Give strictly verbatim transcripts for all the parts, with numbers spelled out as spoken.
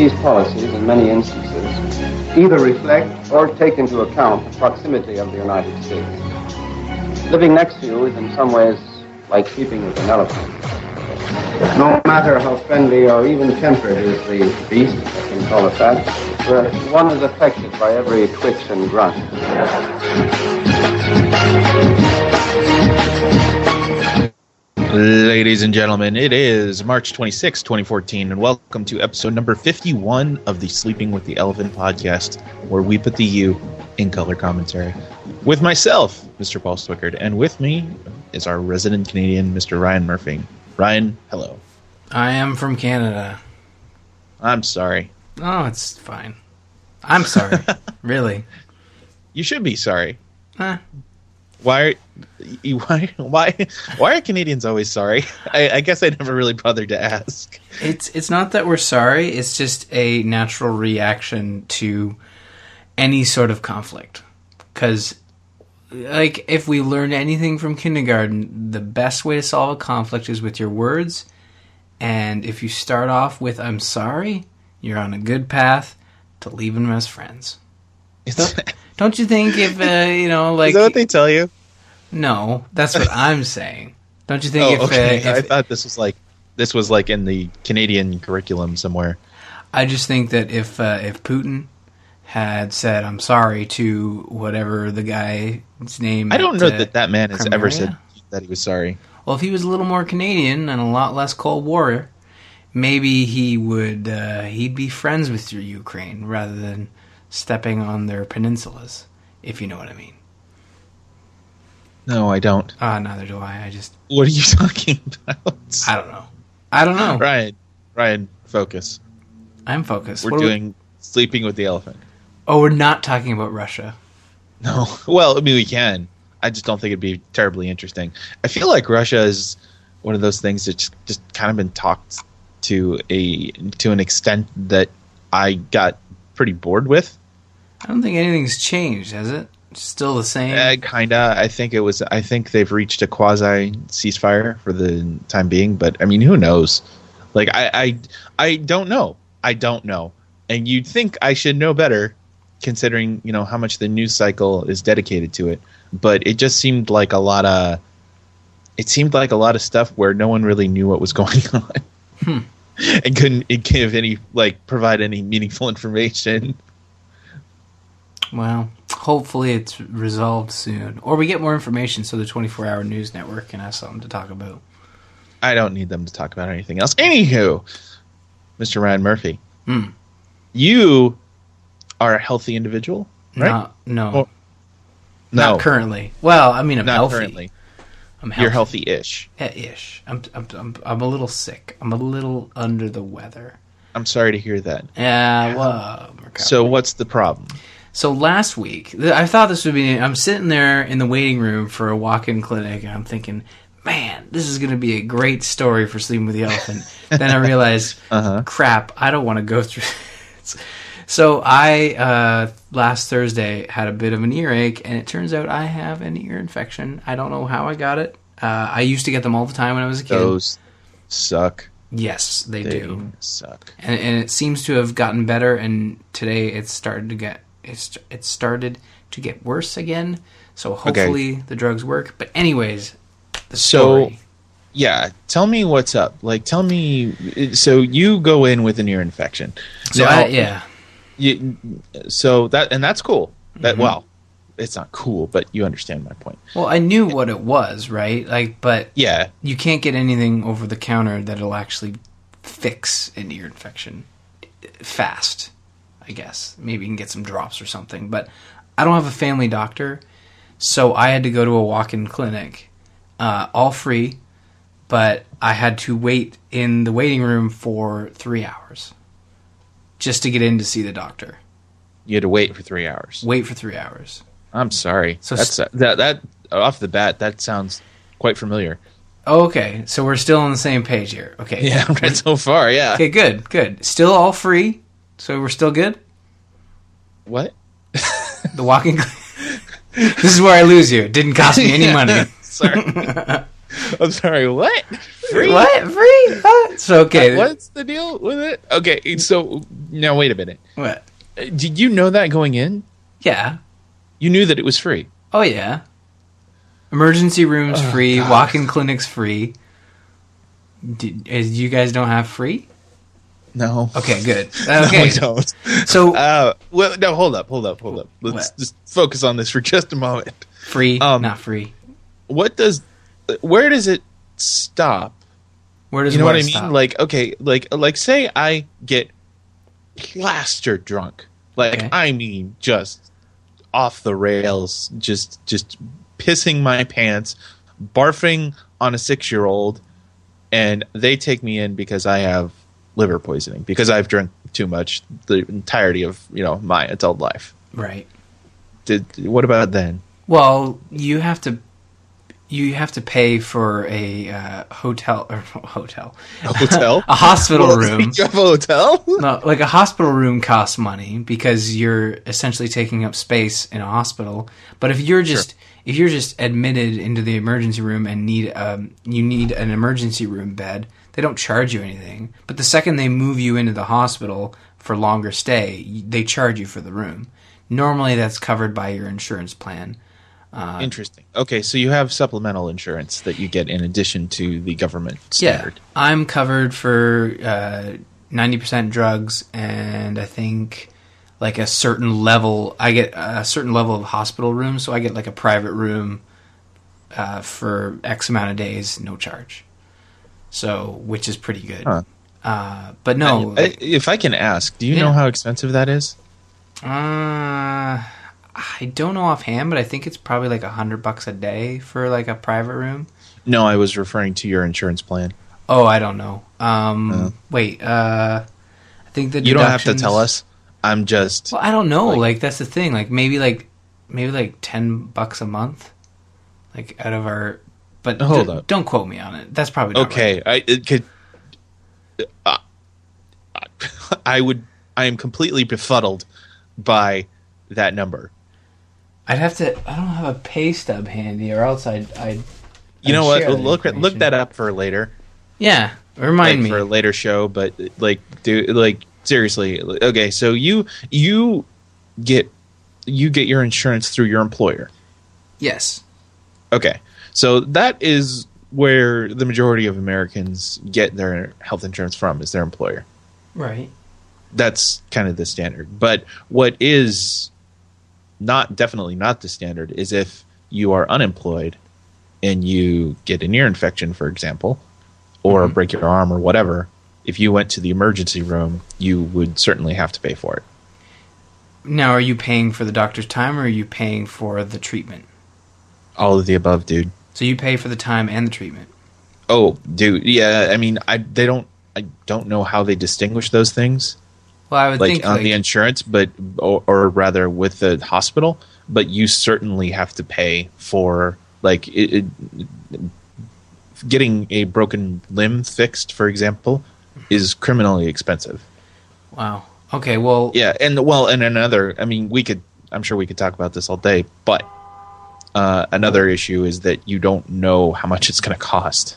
these policies, in many instances, either reflect or take into account the proximity of the United States. Living next to you is in some ways like sleeping with an elephant. No matter how friendly or even tempered is the beast, I can call it that, one is affected by every twitch and grunt. Ladies and gentlemen, it is March twenty-sixth, twenty fourteen, and welcome to episode number fifty-one of the Sleeping with the Elephant podcast, where we put the U in color commentary. With myself, Mister Paul Swickard, and with me is our resident Canadian, Mister Ryan Murphy. Ryan, hello. I am from Canada. I'm sorry. Oh, it's fine. I'm sorry. Really? You should be sorry. Huh? Why? Why? Why? Why are Canadians always sorry? I, I guess I never really bothered to ask. It's it's not that we're sorry. It's just a natural reaction to any sort of conflict. Because, like, if we learn anything from kindergarten, the best way to solve a conflict is with your words. And if you start off with "I'm sorry," you're on a good path to leaving them as friends. Is that, don't you think? If uh, you know, like, is that what they tell you? No, that's what I'm saying. Don't you think? Oh, if, okay. uh, if I thought this was like this was like in the Canadian curriculum somewhere. I just think that if uh, if Putin had said "I'm sorry" to whatever the guy's name. I don't know that that man has Crimea. Ever said that he was sorry. Well, if he was a little more Canadian and a lot less Cold War, maybe he would uh, he'd be friends with your Ukraine rather than stepping on their peninsulas, if you know what I mean. No, I don't. Ah, uh, neither do I. I just. What are you talking about? I don't know. I don't know. Ryan, Ryan, focus. I'm focused. We're what doing we... Sleeping with the Elephant. Oh, we're not talking about Russia. No. Well, I mean, we can. I just don't think it'd be terribly interesting. I feel like Russia is one of those things that's just kind of been talked to a to an extent that I got pretty bored with. I don't think anything's changed, has it? Still the same? Uh, kinda. I think it was. I think they've reached a quasi ceasefire for the time being. But I mean, who knows? Like, I, I, I don't know. I don't know. And you'd think I should know better, considering, you know, how much the news cycle is dedicated to it. But it just seemed like a lot of it seemed like a lot of stuff where no one really knew what was going on. Hmm. And couldn't it give any like provide any meaningful information. Well, hopefully it's resolved soon. Or we get more information so the twenty-four hour news network can have something to talk about. I don't need them to talk about anything else. Anywho, Mister Ryan Murphy. Hmm. You are a healthy individual, right? No, no, or, no. Not currently. Well, I mean, I'm not healthy. Currently. I'm healthy. You're healthy-ish. Yeah, ish. I'm, I'm, I'm, I'm a little sick. I'm a little under the weather. I'm sorry to hear that. Yeah. Well, so what's the problem? So last week, I thought this would be. I'm sitting there in the waiting room for a walk-in clinic, and I'm thinking, man, this is going to be a great story for Sleeping with the Elephant. Then I realized, uh-huh. crap, I don't want to go through. So I, uh, last Thursday, had a bit of an earache, and it turns out I have an ear infection. I don't know how I got it. Uh, I used to get them all the time when I was a kid. Those suck. Yes, they, they do. suck. And, and it seems to have gotten better, and today it's started to get it's it started to get worse again. So hopefully okay. the drugs work. But anyways, the story. So, yeah, tell me what's up. Like, tell me. So you go in with an ear infection. So now, I, yeah. You, so that and that's cool. That mm-hmm. well, it's not cool, but you understand my point. Well, I knew what it was, right? Like, but yeah, you can't get anything over the counter that'll actually fix an ear infection fast. I guess maybe you can get some drops or something, but I don't have a family doctor, so I had to go to a walk-in clinic, uh, all free. But I had to wait in the waiting room for three hours just to get in to see the doctor. You had to wait for three hours. Wait for three hours. I'm sorry. So that's st- that, that off the bat, that sounds quite familiar. Oh, okay. So we're still on the same page here. Okay. Yeah, right so far, yeah. Okay, good, good. Still all free, so we're still good? What? The walking... This is where I lose you. It didn't cost me any yeah, money. Sorry. I'm sorry, what? Free? What? Free? Huh? So, okay. Uh, what's the deal with it? Okay, so, now wait a minute. What? Uh, did you know that going in? Yeah. You knew that it was free? Oh, yeah. Emergency rooms oh, free, God. walk-in clinics free. Did, uh, you guys don't have free? No. Okay, good. Okay. No, we don't. So, uh, well, no, hold up, hold up, hold up. Let's what? just focus on this for just a moment. Free, um, not free. What does, where does it stop? Where does you know what I mean? Stop? Like, okay, like, like, say I get plastered drunk. Like, okay. I mean, just off the rails, just, just pissing my pants, barfing on a six-year-old, and they take me in because I have liver poisoning, because I've drunk too much the entirety of, you know, my adult life. Right. Did what about then? Well, you have to you have to pay for a uh, hotel or hotel a hotel a hospital well, room. You have a hotel? No, like a hospital room costs money because you're essentially taking up space in a hospital. But if you're just sure. if you're just admitted into the emergency room and need um you need an emergency room bed. They don't charge you anything, but the second they move you into the hospital for longer stay, they charge you for the room. Normally, that's covered by your insurance plan. Uh, Interesting. Okay, so you have supplemental insurance that you get in addition to the government standard. Yeah, I'm covered for uh, ninety percent drugs, and I think like a certain level. I get a certain level of hospital room, so I get like a private room uh, for X amount of days, no charge. So, which is pretty good. Huh. Uh, but no. I, I, if I can ask, do you yeah. know how expensive that is? Uh, I don't know offhand, but I think it's probably like a hundred bucks a day for like a private room. No, I was referring to your insurance plan. Oh, I don't know. Um, uh, wait, uh, I think the deductions... You don't have to tell us. I'm just... Well, I don't know. Like, like that's the thing. Like maybe like, maybe like ten bucks a month, like out of our... But Hold d- up. don't quote me on it. That's probably not okay. Right. I it could. Uh, I would. I am completely befuddled by that number. I'd have to. I don't have a pay stub handy, or else I'd. I'd you I'd know what? Look look that up for later. Yeah, remind like, me for a later show. But like, do like seriously? Okay, so you you get you get your insurance through your employer. Yes. Okay. So that is where the majority of Americans get their health insurance from, is their employer. Right. That's kind of the standard. But what is not definitely not the standard is if you are unemployed and you get an ear infection, for example, or mm-hmm. break your arm or whatever, if you went to the emergency room, you would certainly have to pay for it. Now, are you paying for the doctor's time or are you paying for the treatment? All of the above, dude. So you pay for the time and the treatment. Oh, dude, yeah. I mean, I they don't. I don't know how they distinguish those things. Well, I would like, think on like, the insurance, but or, or rather with the hospital. But you certainly have to pay for like it, it, getting a broken limb fixed, for example, is criminally expensive. Wow. Okay. Well. Yeah, and well, and another. I mean, we could. I'm sure we could talk about this all day, but. Uh, another issue is that you don't know how much it's going to cost.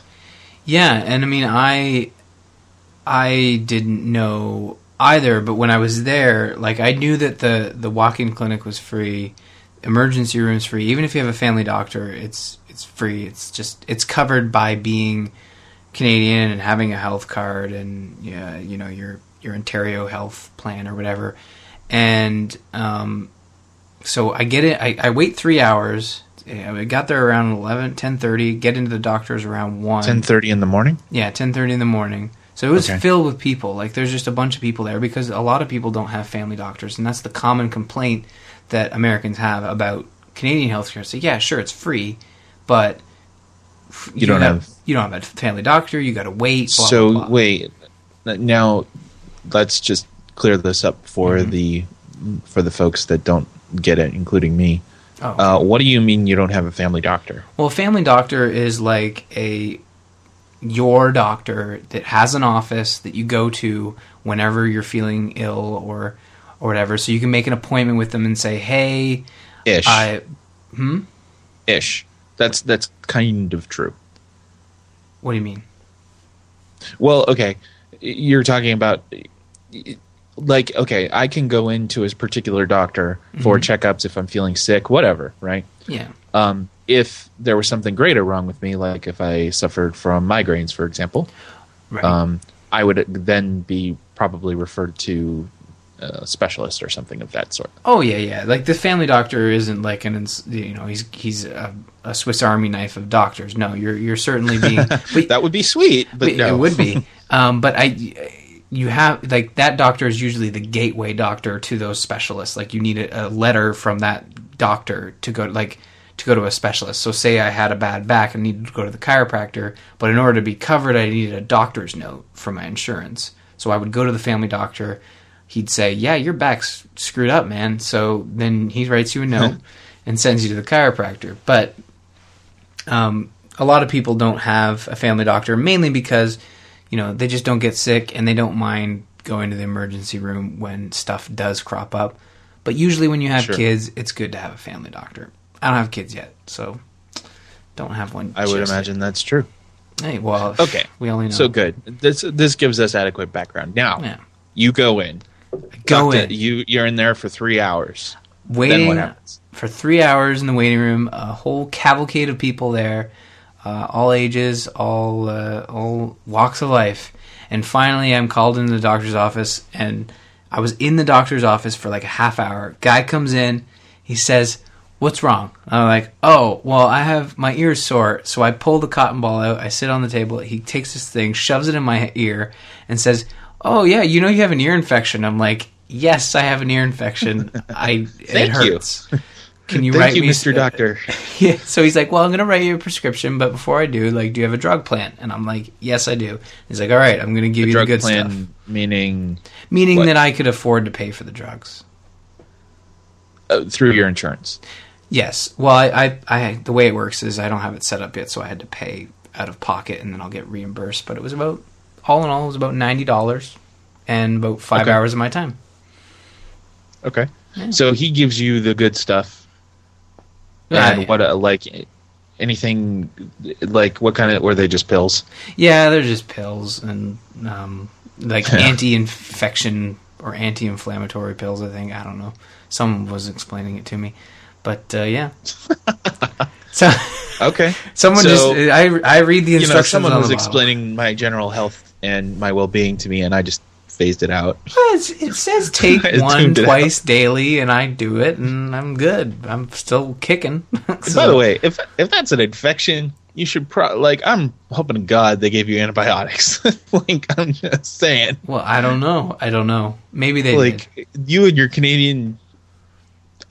Yeah, and I mean, I I didn't know either, but when I was there, like I knew that the, the walk-in clinic was free, emergency room's free. Even if you have a family doctor, it's it's free. It's just it's covered by being Canadian and having a health card and yeah, you know your your Ontario health plan or whatever, and um. So I get it. I, I wait three hours. I got there around eleven, ten thirty, get into the doctor's around one. ten thirty in the morning? Yeah, ten thirty in the morning. So it was okay. filled with people. Like there's just a bunch of people there because a lot of people don't have family doctors. And that's the common complaint that Americans have about Canadian healthcare. So yeah, sure, it's free, but you, you don't have, have you don't have a family doctor. You got to wait. Blah, so blah, blah. wait, now let's just clear this up for mm-hmm. the for the folks that don't get it, including me. Oh. Uh, what do you mean you don't have a family doctor? Well, a family doctor is like a your doctor that has an office that you go to whenever you're feeling ill or or whatever. So you can make an appointment with them and say, "Hey, ish, I, hmm, ish." That's that's kind of true. What do you mean? Well, okay, you're talking about like, okay, I can go into a particular doctor for mm-hmm. checkups if I'm feeling sick, whatever, right? Yeah. Um, if there was something greater wrong with me, like if I suffered from migraines, for example, right. um, I would then be probably referred to a specialist or something of that sort. Oh yeah, yeah. Like the family doctor isn't like an, you know, he's he's a, a Swiss Army knife of doctors. No, you're you're certainly being. But, that would be sweet, but, but no. It would be. Um, but I. You have like that doctor is usually the gateway doctor to those specialists. Like you need a, a letter from that doctor to go like to go to a specialist. So say I had a bad back and needed to go to the chiropractor, but in order to be covered, I needed a doctor's note from my insurance. So I would go to the family doctor. He'd say, "Yeah, your back's screwed up, man." So then he writes you a note and sends you to the chiropractor. But um, a lot of people don't have a family doctor, mainly because, you know, they just don't get sick and they don't mind going to the emergency room when stuff does crop up. But usually when you have sure. kids, it's good to have a family doctor. I don't have kids yet, so don't have one. I would imagine yet. That's true. Hey, well, okay. We only know. So good. This this gives us adequate background. Now, yeah. you go in. I go Doctor, in. You, you're in there for three hours. Waiting then what happens? For three hours in the waiting room, a whole cavalcade of people there. Uh, all ages, all uh, all walks of life. And finally, I'm called into the doctor's office, and I was in the doctor's office for like a half hour. Guy comes in, he says, "What's wrong?" I'm like, "Oh, well, I have my ears sore." So I pull the cotton ball out, I sit on the table, he takes this thing, shoves it in my ear, and says, "Oh, yeah, you know you have an ear infection." I'm like, "Yes, I have an ear infection. I Thank it hurts. You. Can you Thank write you, me, Mister Doctor?" Yeah. So he's like, "Well, I'm going to write you a prescription, but before I do, like, do you have a drug plan?" And I'm like, "Yes, I do." He's like, "All right, I'm going to give a you drug the good plan stuff." Meaning, meaning what? That I could afford to pay for the drugs uh, through your insurance. Yes. Well, I, I, I, the way it works is I don't have it set up yet, so I had to pay out of pocket, and then I'll get reimbursed. But it was about, all in all, it was about ninety dollars, and about five okay. hours of my time. Okay. Yeah. So he gives you the good stuff. And yeah, what yeah. A, like anything like what kind of were they just pills? Yeah, they're just pills and um, like anti-infection or anti-inflammatory pills. I think I don't know. Someone was explaining it to me, but uh, yeah. So okay, someone so, just I I read the instructions. You know, someone on was the explaining my general health and my well-being to me, and I just phased it out. Well, it says take one twice daily, and I do it, and I'm good. I'm still kicking. So. By the way, if if that's an infection, you should probably, like, I'm hoping to God they gave you antibiotics. Like, I'm just saying. Well, I don't know. I don't know. Maybe they like did. You and your Canadian,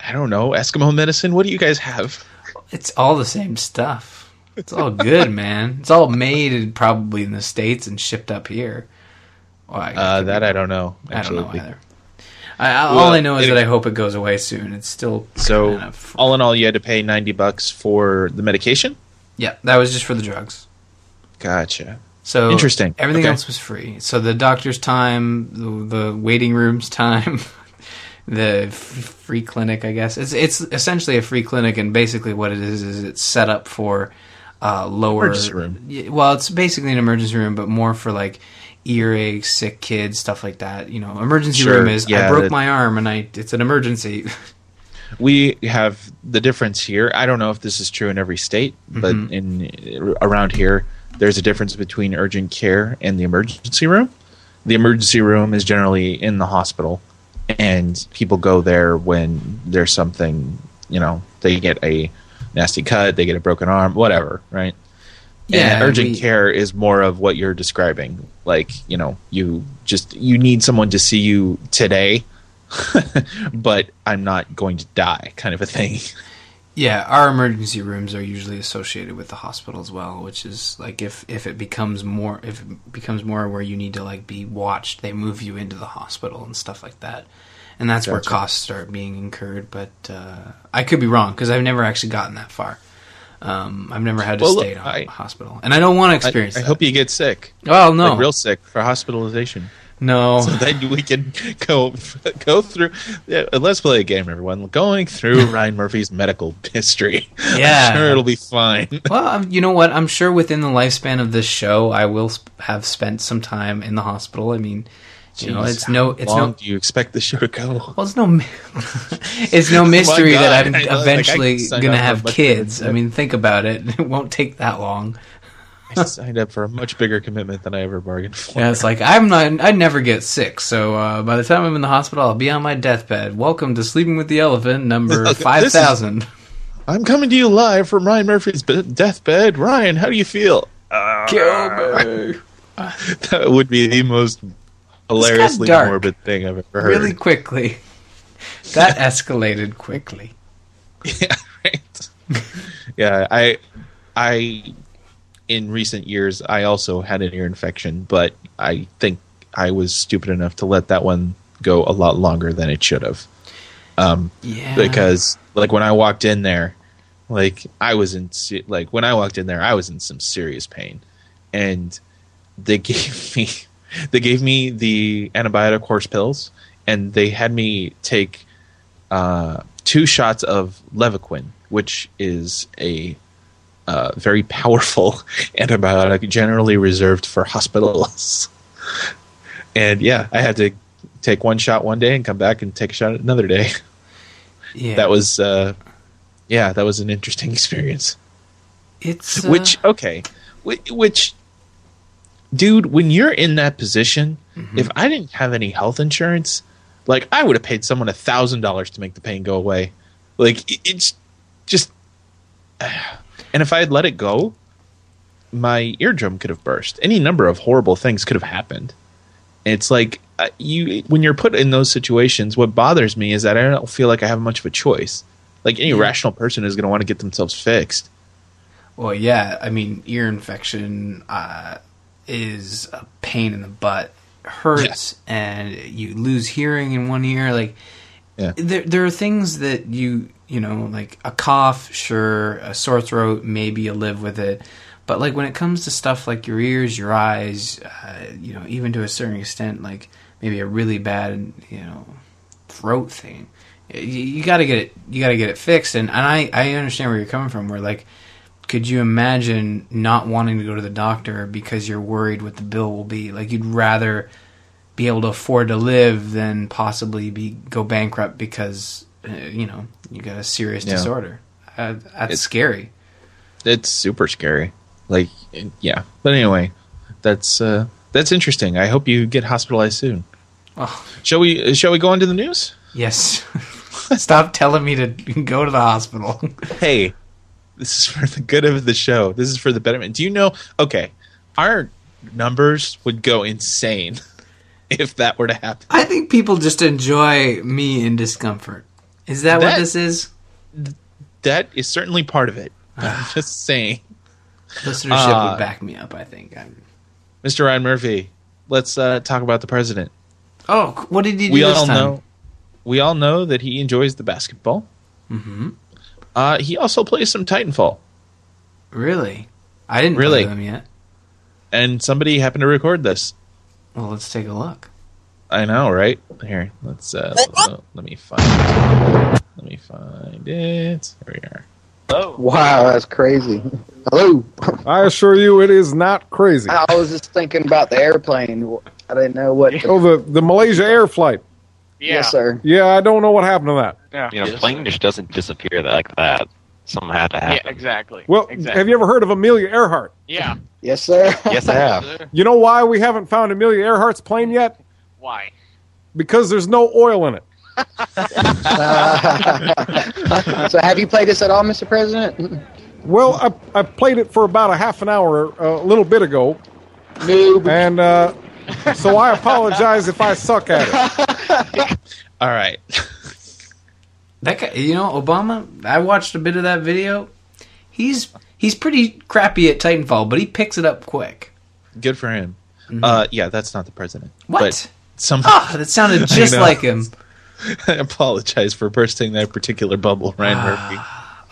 I don't know, Eskimo medicine. What do you guys have? It's all the same stuff. It's all good, man. It's all made probably in the States and shipped up here. Well, I uh, that I don't know. Actually. I don't know either. I, all well, I know is it, that I hope it goes away soon. It's still so. Kind of... All in all, you had to pay ninety bucks for the medication. Yeah, that was just for the drugs. Gotcha. So interesting. Everything okay. else was free. So the doctor's time, the, the waiting room's time, the f- free clinic. I guess it's it's essentially a free clinic, and basically what it is is it's set up for uh, lower emergency room. Well, it's basically an emergency room, but more for like. Earache, sick kids, stuff like that. You know, emergency sure, room is yeah, I broke that, my arm and I it's an emergency. We have the difference here. I don't know if this is true in every state, but mm-hmm. in around here, there's a difference between urgent care and the emergency room. The emergency room is generally in the hospital, and people go there when there's something. You know, they get a nasty cut, they get a broken arm, whatever, right? Yeah, and urgent we, care is more of what you're describing. Like, you know, you just you need someone to see you today, but I'm not going to die kind of a thing. Yeah, our emergency rooms are usually associated with the hospital as well, which is like if, if it becomes more if it becomes more where you need to like be watched, they move you into the hospital and stuff like that. And that's gotcha. Where costs start being incurred. But uh, I could be wrong because I've never actually gotten that far. Um, I've never had to well, stay in a hospital, and I don't want to experience. I, I that. hope you get sick. Well, no, like real sick for hospitalization. No. So then we can go go through. Yeah, let's play a game, everyone. Going through Ryan Murphy's medical history. Yeah, I'm sure it'll be fine. Well, um, you know what? I'm sure within the lifespan of this show, I will have spent some time in the hospital. I mean, Jeez, you know, it's no. It's how long no, do you expect the show to go? Well, it's no. It's no mystery oh that I'm I, eventually like, gonna have kids. I mean, think about it. It won't take that long. I signed up for a much bigger commitment than I ever bargained for. Yeah, it's like I'm not. I never get sick, so uh, by the time I'm in the hospital, I'll be on my deathbed. Welcome to Sleeping with the Elephant, number okay, five thousand. I'm coming to you live from Ryan Murphy's deathbed. Ryan, how do you feel? Uh, Kill me. That would be the most hilariously morbid thing I've ever heard. Really quickly, that escalated quickly. Yeah, right. Yeah, I, I. In recent years, I also had an ear infection, but I think I was stupid enough to let that one go a lot longer than it should have. Um, yeah. Because, like, when I walked in there, like I was in, like when I walked in there, I was in some serious pain, and they gave me, they gave me the antibiotic horse pills, and they had me take uh, two shots of Levaquin, which is a Uh, very powerful antibiotic, generally reserved for hospitalists. And yeah, I had to take one shot one day and come back and take a shot another day. Yeah, that was uh, yeah, that was an interesting experience. It's uh... which okay, which, which dude, when you're in that position, mm-hmm. if I didn't have any health insurance, like I would have paid someone a thousand dollars to make the pain go away. Like it, it's just. Uh, And if I had let it go, my eardrum could have burst. Any number of horrible things could have happened. It's like uh, you when you're put in those situations, what bothers me is that I don't feel like I have much of a choice. Like any yeah. rational person is going to want to get themselves fixed. Well, yeah. I mean, ear infection uh, is a pain in the butt. It hurts, yeah. and you lose hearing in one ear. Like yeah. there, there are things that you... You know, like a cough, sure, a sore throat, maybe you live with it. But, like, when it comes to stuff like your ears, your eyes, uh, you know, even to a certain extent, like maybe a really bad, you know, throat thing, you, you got to get it, you got to get it fixed. And, and I, I understand where you're coming from, where, like, could you imagine not wanting to go to the doctor because you're worried what the bill will be? Like, you'd rather be able to afford to live than possibly be go bankrupt because... Uh, you know, you got a serious yeah. disorder. Uh, that's it's, scary. It's super scary. Like, yeah. But anyway, that's uh, that's interesting. I hope you get hospitalized soon. Oh. Shall we? Shall we go on to the news? Yes. Stop telling me to go to the hospital. Hey, this is for the good of the show. This is for the betterment. Do you know? Okay, our numbers would go insane if that were to happen. I think people just enjoy me in discomfort. Is that, that what this is? Th- that is certainly part of it. I'm just saying. Listenership uh, would back me up, I think. I'm... Mister Ryan Murphy, let's uh, talk about the president. Oh, what did he do we this all time? Know, we all know that he enjoys the basketball. Mm-hmm. Uh, he also plays some Titanfall. Really? I didn't really. play them yet. And somebody happened to record this. Well, let's take a look. I know, right? Here, let's uh, let, let me find it. Let me find it. Here we are. Oh, wow, that's crazy. Hello. I assure you, it is not crazy. I was just thinking about the airplane. I didn't know what. The... Oh, the the Malaysia air flight. Yeah. Yes, sir. Yeah, I don't know what happened to that. Yeah, you know, the plane just doesn't disappear like that. Something had to happen. Yeah, exactly. Well, exactly. Have you ever heard of Amelia Earhart? Yeah. Yes, sir. Yes, I have. You know why we haven't found Amelia Earhart's plane yet? Why? Because there's no oil in it. uh, so have you played this at all, Mister President? Well, I, I played it for about a half an hour uh, a little bit ago. Noob. And uh, so I apologize if I suck at it. All right. That guy, you know, Obama, I watched a bit of that video. He's he's pretty crappy at Titanfall, but he picks it up quick. Good for him. Mm-hmm. Uh, yeah, that's not the president. What? But some... Oh, that sounded just like him. I apologize for bursting that particular bubble, Ryan uh, Murphy.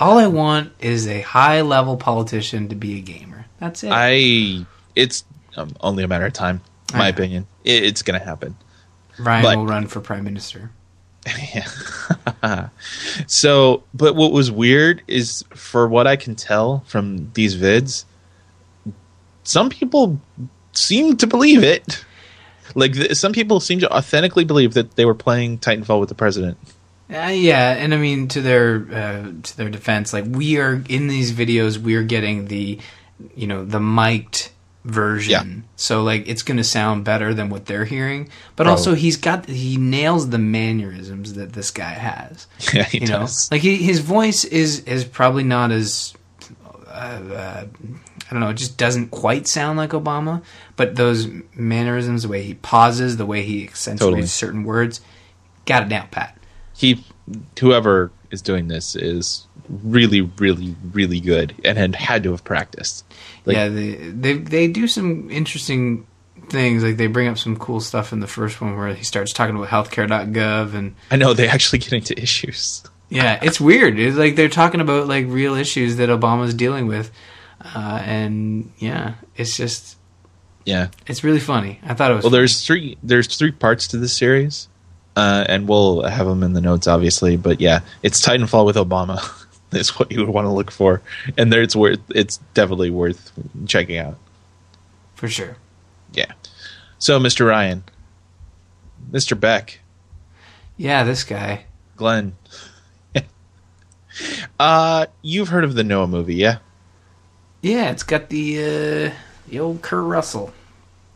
All I want is a high-level politician to be a gamer. That's it. I. It's um, only a matter of time. my I, opinion. It, it's going to happen. Ryan but, will run for prime minister. Yeah. So, but what was weird is, for what I can tell from these vids, some people seem to believe it. Like, th- some people seem to authentically believe that they were playing Titanfall with the president. Uh, yeah, and I mean, to their uh, to their defense, like, we are in these videos, we are getting the, you know, the mic'd version. Yeah. So, like, it's going to sound better than what they're hearing. But Probably. also, he's got he nails the mannerisms that this guy has. Yeah, he you does. Know? Like, he, his voice is is probably not as uh, uh, I don't know. It just doesn't quite sound like Obama. But those mannerisms, the way he pauses, the way he accentuates totally. certain words, got it down pat. He, whoever is doing this is really, really, really good and had, had to have practiced. Like, yeah, they, they they do some interesting things. Like, they bring up some cool stuff in the first one where he starts talking about healthcare dot gov, and I know they actually get into issues. Yeah, it's weird. It's like they're talking about like real issues that Obama's dealing with, uh, and yeah, it's just yeah, it's really funny. I thought it was well. Funny. There's three. There's three parts to this series. Uh, and we'll have them in the notes, obviously. But yeah, it's Titanfall with Obama is what you would want to look for. And there, it's worth. It's definitely worth checking out. For sure. Yeah. So, Mister Ryan. Mister Beck. Yeah, this guy. Glenn. uh, you've heard of the Noah movie, yeah? Yeah, it's got the, uh, the old Kurt Russell.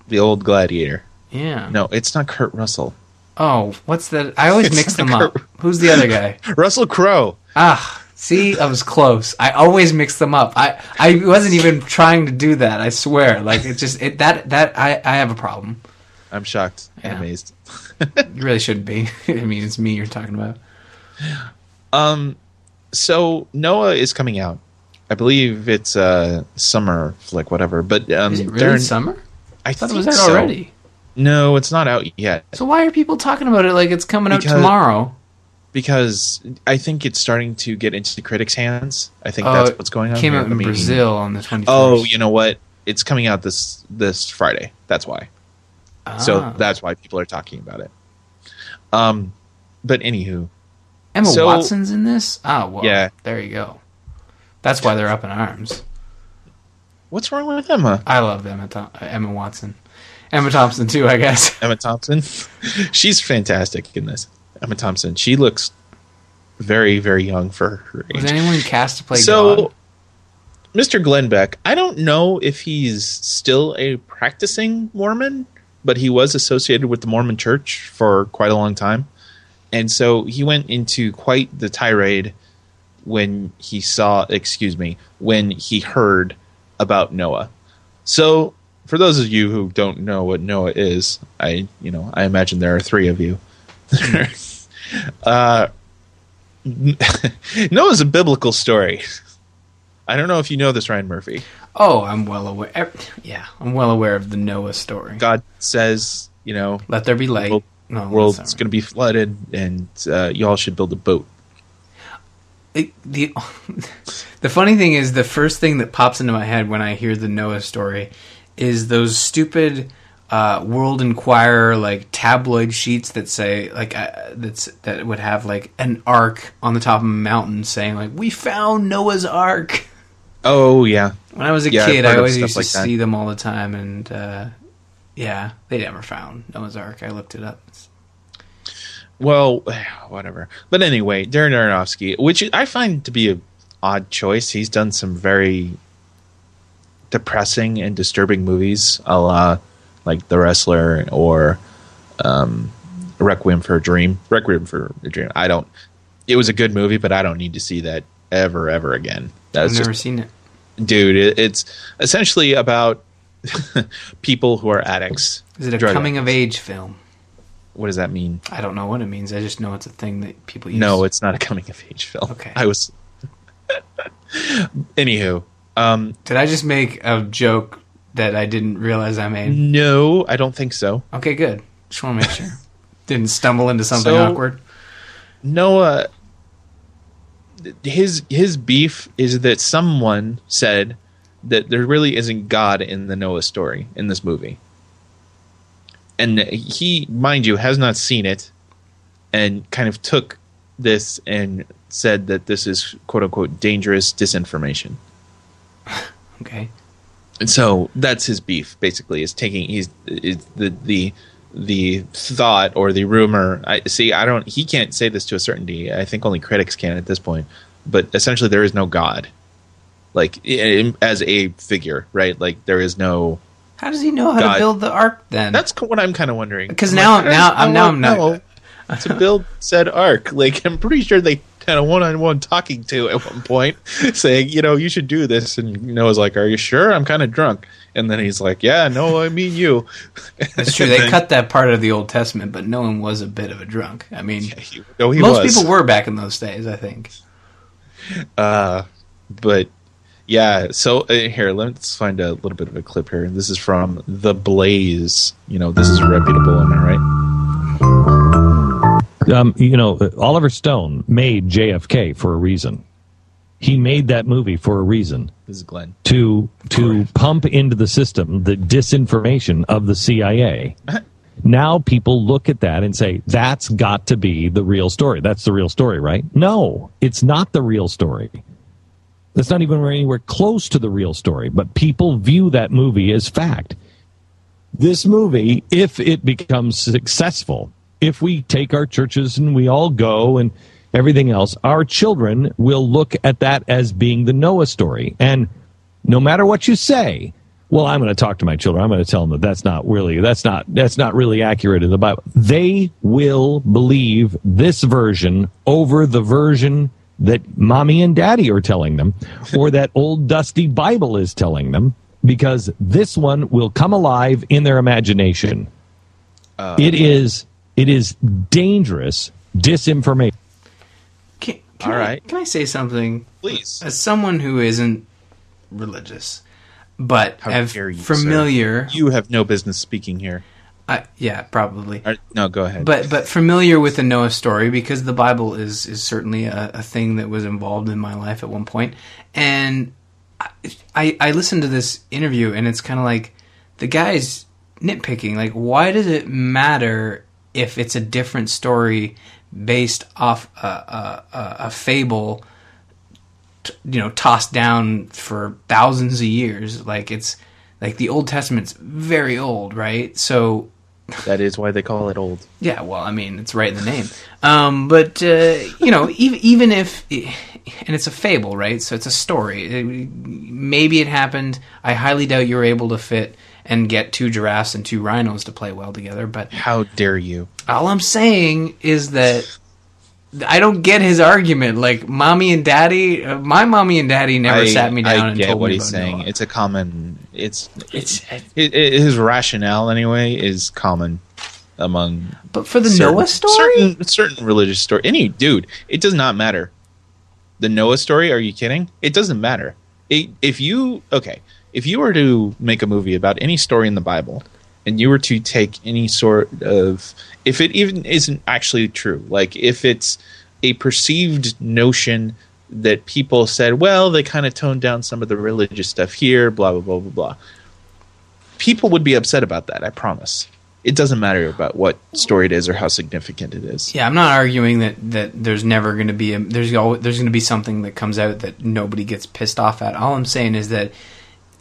The old Gladiator. Yeah. No, it's not Kurt Russell. Oh, what's that? I always it's mix them up. Who's the other guy? Russell Crowe. Ah, see, I was close. I always mix them up. I, I wasn't even trying to do that. I swear. Like, it's just it, that that I, I have a problem. I'm shocked yeah. and amazed. You really shouldn't be. I mean, it's me you're talking about. Um, so Noah is coming out. I believe it's a summer flick, whatever. But um, is it really in, summer? I, I thought it was out so. already. No, it's not out yet. So why are people talking about it like it's coming because, out tomorrow? Because I think it's starting to get into the critics' hands. I think oh, that's what's going on. It came out in mean, Brazil on the twenty-first. Oh, you know what? It's coming out this this Friday. That's why. Ah. So that's why people are talking about it. Um, But anywho. Emma so, Watson's in this? Ah, well, yeah. There you go. That's why they're up in arms. What's wrong with Emma? I love Emma Th- Emma Watson. Emma Thompson, too, I guess. Emma Thompson. She's fantastic in this. Emma Thompson. She looks very, very young for her age. Was anyone cast to play so, God? Mister Glenn Beck, I don't know if he's still a practicing Mormon, but he was associated with the Mormon Church for quite a long time. And so he went into quite the tirade when he saw, excuse me, when he heard about Noah. So... for those of you who don't know what Noah is, I you know I imagine there are three of you. uh, Noah's a biblical story. I don't know if you know this, Ryan Murphy. Oh, I'm well aware. Yeah, I'm well aware of the Noah story. God says, you know, let there be light. The world, no, world's right. going to be flooded, and uh, y'all should build a boat. It, the the funny thing is, the first thing that pops into my head when I hear the Noah story is those stupid uh, World Enquirer like tabloid sheets that say like uh, that's that would have like an ark on the top of a mountain saying like we found Noah's Ark. Oh yeah. When I was a yeah, kid, I always used like to that. see them all the time, and uh, yeah, they never found Noah's Ark. I looked it up. It's... Well, whatever. But anyway, Darren Aronofsky, which I find to be an odd choice. He's done some very depressing and disturbing movies, a la like The Wrestler or um, Requiem for a Dream. Requiem for a Dream. I don't. It was a good movie, but I don't need to see that ever, ever again. That's I've never just, seen it, dude. It, it's essentially about people who are addicts. Is it a coming addicts. of age film? What does that mean? I don't know what it means. I just know it's a thing that people use. No, it's not a coming of age film. Okay, I was. Anywho. Um, Did I just make a joke that I didn't realize I made? No, I don't think so. Okay, good. Just want to make sure. Didn't stumble into something so, awkward. Noah, his his beef is that someone said that there really isn't God in the Noah story in this movie. and he, mind you, has not seen it, and kind of took this and said that this is quote unquote dangerous disinformation. Okay. And so that's his beef, basically, is taking he's is the the the thought or the rumor. I see. I don't. He can't say this to a certainty. I think only critics can at this point. But essentially, there is no God, like as a figure, right? Like there is no. How does he know how God. to build the ark then? That's what I'm kind of wondering. Because now, like, now, I'm now, I'm not to build said ark. Like I'm pretty sure they had a one-on-one talking to at one point, saying, you know, you should do this, and Noah's like, "Are you sure? I'm kind of drunk." And then he's like, "Yeah, no, I mean you." That's true. They then, cut that part of the Old Testament, but Noah was a bit of a drunk. I mean, yeah, he, no, he most was. people were back in those days, I think. Uh, but yeah, so uh, here, let's find a little bit of a clip here. This is from The Blaze. You know, this is reputable, am I right? Um, you know, Oliver Stone made J F K for a reason. He made that movie for a reason. This is Glenn. To, to pump into the system the disinformation of the C I A. Now people look at that and say, that's got to be the real story. That's the real story, right? No, it's not the real story. That's not even anywhere close to the real story. But people view that movie as fact. This movie, if it becomes successful, if we take our churches and we all go and everything else, our children will look at that as being the Noah story. And no matter what you say, well, I'm going to talk to my children. I'm going to tell them that that's not really that's not that's not really accurate in the Bible. They will believe this version over the version that mommy and daddy are telling them, or that old dusty Bible is telling them, because this one will come alive in their imagination. Uh, it is it is dangerous disinformation. Can, can All I, right. Can I say something? Please. As someone who isn't religious, but have familiar, sir. You have no business speaking here. Uh, yeah, probably. Right, no, go ahead. But but familiar with the Noah story, because the Bible is is certainly a, a thing that was involved in my life at one point. And I I, I listened to this interview, and it's kind of like the guy's nitpicking. Like, why does it matter if it's a different story based off a a, a, a fable? You know, tossed down for thousands of years. Like it's like the Old Testament's very old, right? So that is why they call it old. Yeah, well, I mean, it's right in the name. Um, but uh, you know, even, even if, and it's a fable, right? So it's a story. It, maybe it happened. I highly doubt you were able to fit and get two giraffes and two rhinos to play well together. But how dare you? All I'm saying is that. I don't get his argument. Like, mommy and daddy, uh, my mommy and daddy never I, sat me down I and told what me what he's about saying. Noah. It's a common. It's it's it, it, it, his rationale anyway is common among. But for the certain, Noah story, certain, certain religious story, any dude, it does not matter. The Noah story? Are you kidding? It doesn't matter. It, if you okay, if you were to make a movie about any story in the Bible, and you were to take any sort of, if it even isn't actually true, like if it's a perceived notion that people said, well, they kind of toned down some of the religious stuff here, blah, blah, blah, blah, blah. People would be upset about that, I promise. It doesn't matter about what story it is or how significant it is. Yeah, I'm not arguing that, that there's never going to be, a, there's always, there's going to be something that comes out that nobody gets pissed off at. All I'm saying is that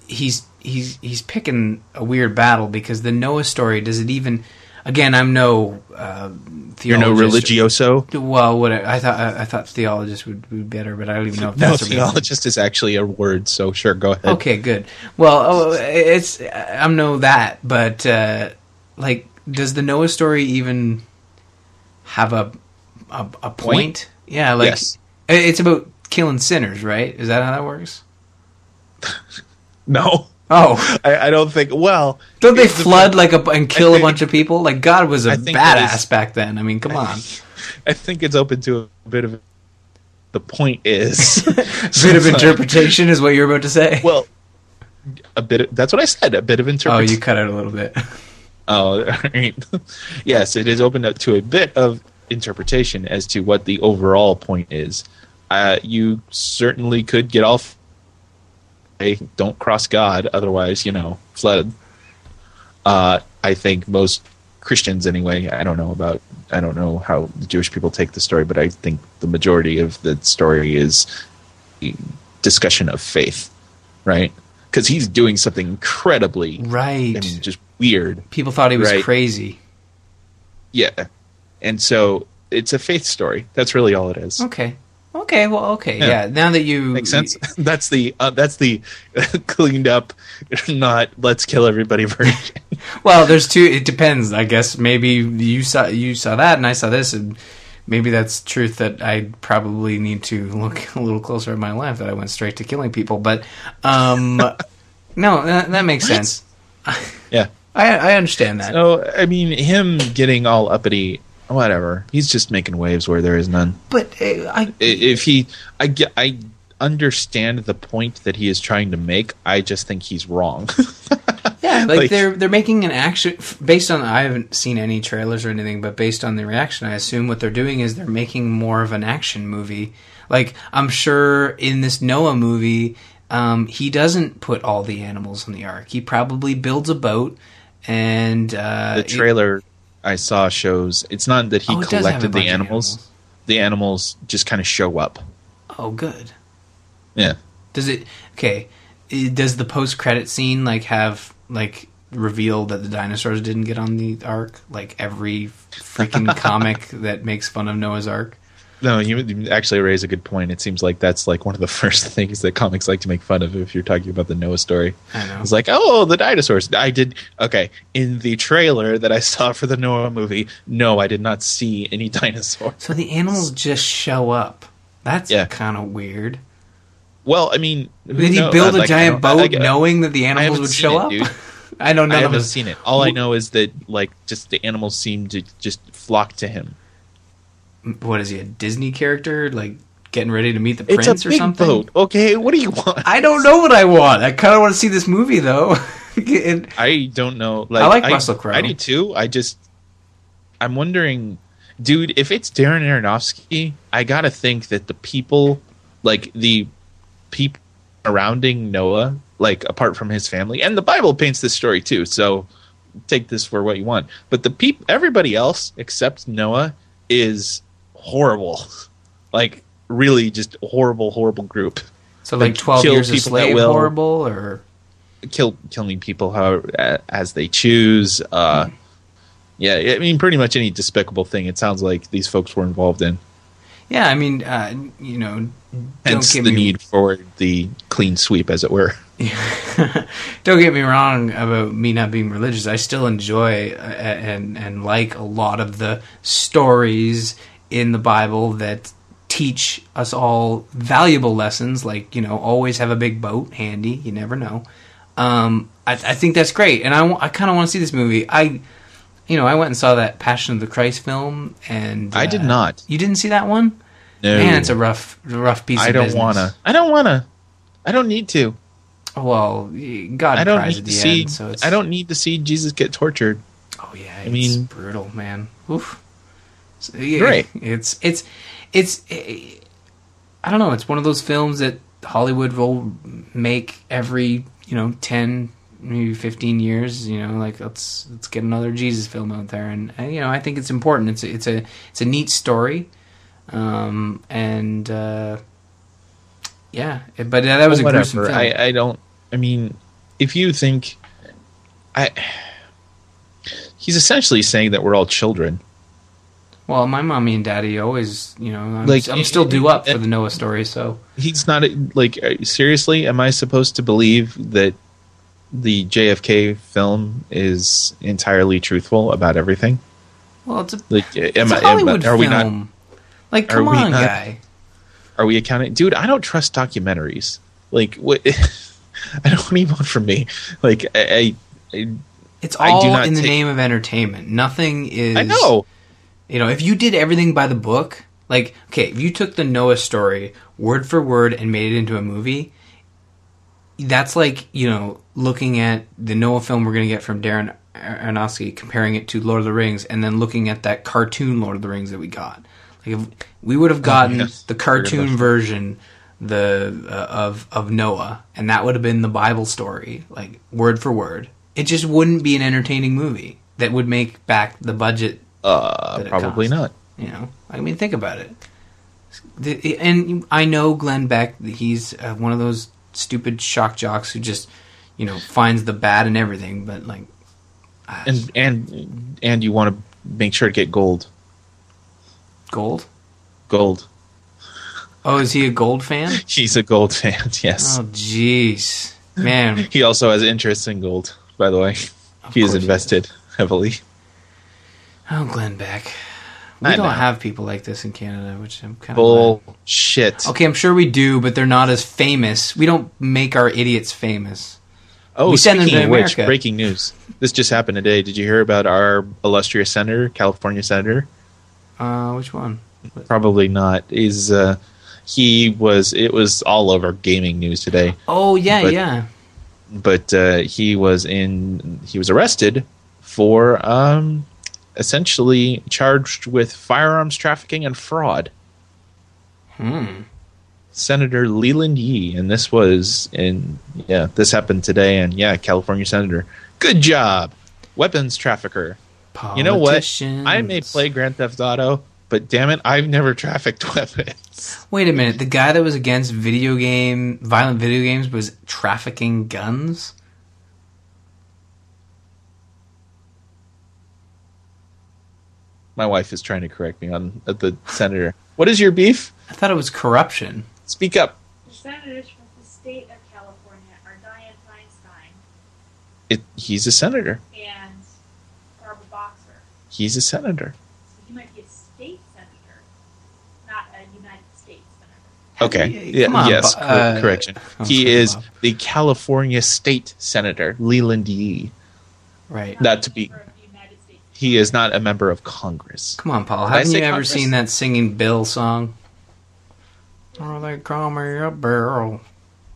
he's, He's he's picking a weird battle, because the Noah story, does it even? Again, I'm no uh, theologist. You're no religioso. Well, what I, I thought I, I thought theologist would be better, but I don't even know if that's no, a theologist is actually a word. So sure, go ahead. Okay, good. Well, oh, it's I'm no that, but uh, like, does the Noah story even have a a, a point? point? Yeah, like yes. It's about killing sinners, right? Is that how that works? No. Oh, I, I don't think. Well, don't they flood the, like a and kill think, a bunch of people? Like God was a badass is, back then. I mean, come I, on. I think it's open to a bit of. The point is, a bit of interpretation is what you're about to say. Well, a bit. Of, that's what I said. A bit of interpretation. Oh, you cut out a little bit. Oh, all right. Yes, it is opened up to a bit of interpretation as to what the overall point is. Uh, you certainly could get off. Hey, don't cross God, otherwise, you know, flood. Uh, I think most Christians anyway. I don't know about I don't know how the Jewish people take the story, but I think the majority of the story is discussion of faith, right? Because he's doing something incredibly right, I mean, just weird. People thought he was right? crazy. Yeah, and so it's a faith story. That's really all it is. Okay. Okay, well, okay, yeah. yeah. Now that you makes sense. You, that's the uh, that's the cleaned up, not let's kill everybody version. Well, there's two. It depends, I guess. Maybe you saw you saw that, and I saw this, and maybe that's truth that I probably need to look a little closer at my life. That I went straight to killing people, but um, no, that, that makes what? sense. Yeah, I I understand that. So I mean, him getting all uppity. Whatever, he's just making waves where there is none. But uh, I, if he, I get, I understand the point that he is trying to make. I just think he's wrong. Yeah, like, like they're they're making an action based on. I haven't seen any trailers or anything, but based on the reaction, I assume what they're doing is they're making more of an action movie. Like I'm sure in this Noah movie, um, he doesn't put all the animals on the ark. He probably builds a boat, and uh, the trailer. It, I saw shows. It's not that he oh, collected the animals. animals. The animals just kind of show up. Oh, good. Yeah. Does it? Okay. Does the post-credit scene like have like reveal that the dinosaurs didn't get on the ark? Like every freaking comic that makes fun of Noah's Ark. No, you actually raise a good point. It seems like that's like one of the first things that comics like to make fun of if you're talking about the Noah story. I know. It's like, oh, the dinosaurs. I did. Okay. In the trailer that I saw for the Noah movie, no, I did not see any dinosaurs. So the animals just show up. That's yeah. kind of weird. Well, I mean. Did he no, build uh, a like, giant boat I, I, knowing that the animals would show it, up? I don't know. I haven't was, seen it. All wh- I know is that like just the animals seem to just flock to him. What is he, a Disney character? Like getting ready to meet the prince it's a or big something? Boat. Okay, what do you want? I don't know what I want. I kind of want to see this movie though. it, I don't know. Like, I like I, Russell Crowe. I do too. I just, I'm wondering, dude, if it's Darren Aronofsky, I gotta think that the people, like the people surrounding Noah, like apart from his family, and the Bible paints this story too. So take this for what you want. But the people, everybody else except Noah, is horrible, like really just horrible, horrible group. So like twelve years a slave, horrible, or kill killing people how as they choose. Uh, mm-hmm. Yeah, I mean, pretty much any despicable thing. It sounds like these folks were involved in. Yeah, I mean, uh, you know, hence the need for the clean sweep, as it were. Yeah. Don't get me wrong about me not being religious. I still enjoy and and like a lot of the stories in the Bible that teach us all valuable lessons, like, you know, always have a big boat handy. You never know. Um, I, I think that's great, and I, w- I kind of want to see this movie. I, you know, I went and saw that Passion of the Christ film, and uh, I did not. You didn't see that one? No. Man, it's a rough, rough piece. I of business. I don't wanna. I don't wanna. I don't need to. Well, God cries at the see, end. So it's, I don't need to see Jesus get tortured. Oh yeah, it's I mean, brutal, man. Oof. So, yeah, great. It's it's it's I don't know. It's one of those films that Hollywood will make every you know ten maybe fifteen years. You know, like let's let's get another Jesus film out there, and, and you know I think it's important. It's a, it's a it's a neat story, um, and uh, yeah. But uh, that was well, a gruesome whatever. film. I, I don't. I mean, if you think, I he's essentially saying that we're all children. Well, my mommy and daddy always, you know, I'm, like, I'm still due up for the Noah story, so. He's not, like, seriously, am I supposed to believe that the J F K film is entirely truthful about everything? Well, it's a, like, am it's a Hollywood I, am, are we film. Not, like, come on, not, guy. Are we accounting? Dude, I don't trust documentaries. Like, what? I don't need one from me. Like, I. I it's all I do not in the take, name of entertainment. Nothing is. I know. You know, if you did everything by the book, like, okay, if you took the Noah story word for word and made it into a movie, that's like, you know, looking at the Noah film we're going to get from Darren Aronofsky, comparing it to Lord of the Rings, and then looking at that cartoon Lord of the Rings that we got. Like, if we would have gotten oh, yes. the cartoon version the uh, of of Noah, and that would have been the Bible story, like, word for word. It just wouldn't be an entertaining movie. that would make back the budget? Uh, probably not. You know, I mean, think about it. And I know Glenn Beck, he's uh, one of those stupid shock jocks who just, you know, finds the bad in everything, but like... Uh, and and and you want to make sure to get gold. Gold? Gold. Oh, is he a gold fan? He's a gold fan, yes. Oh, jeez. Man. He also has interest in gold, by the way. He is invested heavily. Oh, Glenn Beck. We I don't know. have people like this in Canada, which I'm kind Bull of... Bullshit. Okay, I'm sure we do, but they're not as famous. We don't make our idiots famous. Oh, we send speaking them to America. Of which, breaking news. This just happened today. Did you hear about our illustrious senator, California senator? Uh, which one? Probably not. He's, uh, he was... It was all over gaming news today. Oh, yeah, but, yeah. But uh, he was in... He was arrested for... Um, essentially charged with firearms trafficking and fraud. Hmm. Senator Leland Yee, and this was in yeah, this happened today, and yeah, California senator. Good job, weapons trafficker. You know what? I may play Grand Theft Auto, but damn it, I've never trafficked weapons. Wait a minute, the guy that was against video game violent video games was trafficking guns? My wife is trying to correct me on uh, the senator. What is your beef? I thought it was corruption. Speak up. The senators from the state of California are Dianne Feinstein. It, he's a senator. And Barbara Boxer. He's a senator. So he might be a state senator, not a United States senator. Okay. Yeah, on, yes, uh, correction. Uh, he is the California state senator, Leland Yee. Right. Not to be... He is not a member of Congress. Come on, Paul. Haven't you ever Congress? seen that Singing Bill song? Oh, they call me a barrel.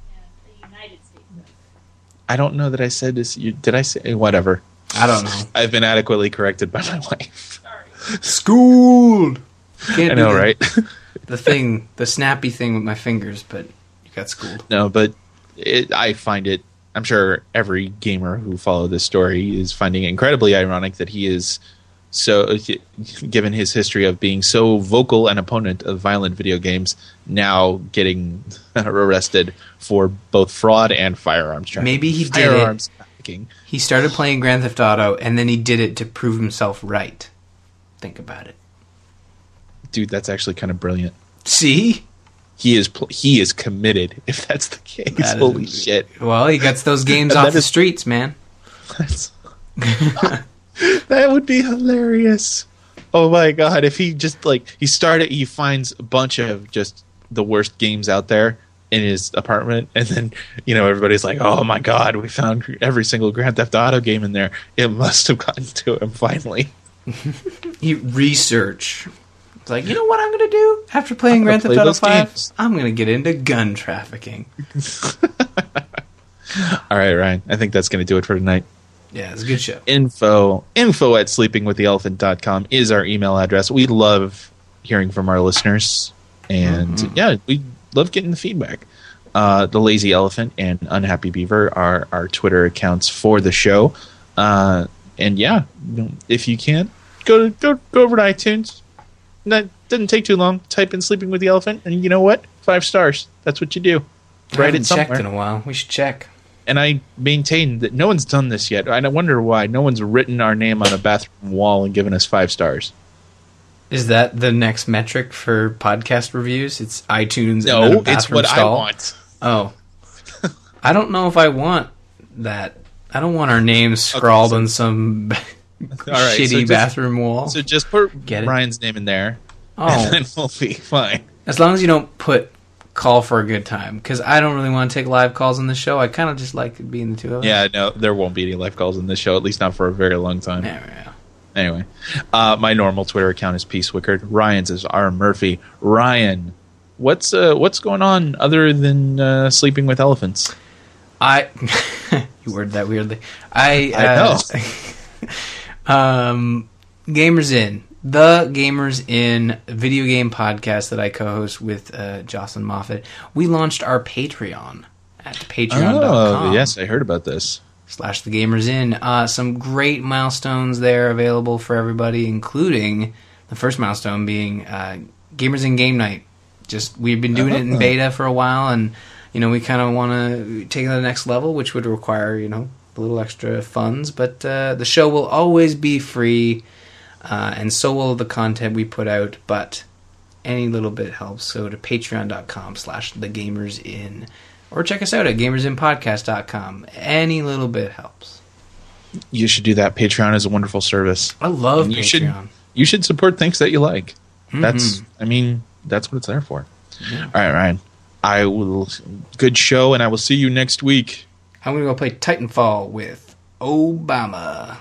Yeah, the United States. I don't know that I said this. You, did I say whatever? I don't know. I've been adequately corrected by my wife. Sorry. Schooled. Can't I know, the, right? the thing, the snappy thing with my fingers, but you got schooled. No, but it, I find it. I'm sure every gamer who followed this story is finding it incredibly ironic that he is so, given his history of being so vocal an opponent of violent video games, now getting arrested for both fraud and firearms trafficking. Maybe he did firearms it. Trafficking. He started playing Grand Theft Auto, and then he did it to prove himself right. Think about it. Dude, that's actually kind of brilliant. See? He is pl- he is committed, if that's the case. That Holy is, shit. Well, he gets those games off is, the streets, man. That's, that would be hilarious. Oh, my God. If he just, like, he started, he finds a bunch of just the worst games out there in his apartment, and then, you know, everybody's like, oh, my God, we found every single Grand Theft Auto game in there. It must have gotten to him finally. You research. Like, you know what I'm going to do after playing Grand Theft Auto five? I'm going to get into gun trafficking. All right, Ryan. I think that's going to do it for tonight. Yeah, it's a good show. Info info at sleeping with the elephant dot com is our email address. We love hearing from our listeners. And, mm-hmm. yeah, we love getting the feedback. Uh, the Lazy Elephant and Unhappy Beaver are our Twitter accounts for the show. Uh, and, yeah, if you can, go, go, go over to iTunes. That doesn't take too long. Type in Sleeping with the Elephant, and you know what? Five stars. That's what you do. Write I haven't it somewhere. Checked in a while. We should check. And I maintain that no one's done this yet. I wonder why. No one's written our name on a bathroom wall and given us five stars. Is that the next metric for podcast reviews? It's iTunes no, and then a bathroom stall? No, it's what I want. Oh. I don't know if I want that. I don't want our names scrawled okay, so- on some... All right, shitty so just, bathroom wall. So just put Get Ryan's it? name in there, oh. and then we'll be fine. As long as you don't put call for a good time, because I don't really want to take live calls on this show. I kind of just like being the two of us. Yeah, no, there won't be any live calls on this show, at least not for a very long time. No, no. Anyway, uh, my normal Twitter account is P. Swickard. Ryan's is R. Murphy. Ryan, what's uh, what's going on other than uh, sleeping with elephants? I you worded that weirdly. I I uh, know. Um, Gamers Inn, the Gamers Inn video game podcast that I co-host with uh, Jocelyn Moffitt. We launched our Patreon at patreon dot com. Oh, yes, I heard about this. slash the Gamers Inn. Uh, some great milestones there available for everybody, including the first milestone being uh, Gamers Inn Game Night. Just we've been doing it in beta for a while, and you know we kind of want to take it to the next level, which would require you know a little extra funds. But uh, the show will always be free, uh, and so will the content we put out. But any little bit helps. So to patreon dot com slash the gamers inn, or check us out at gamers in podcast dot com. Any little bit helps. You should do that. Patreon is a wonderful service. I love and Patreon. You should, you should support things that you like. Mm-hmm. That's, I mean, that's what it's there for. Yeah. All right, Ryan. I will. Good show, and I will see you next week. I'm going to go play Titanfall with Obama.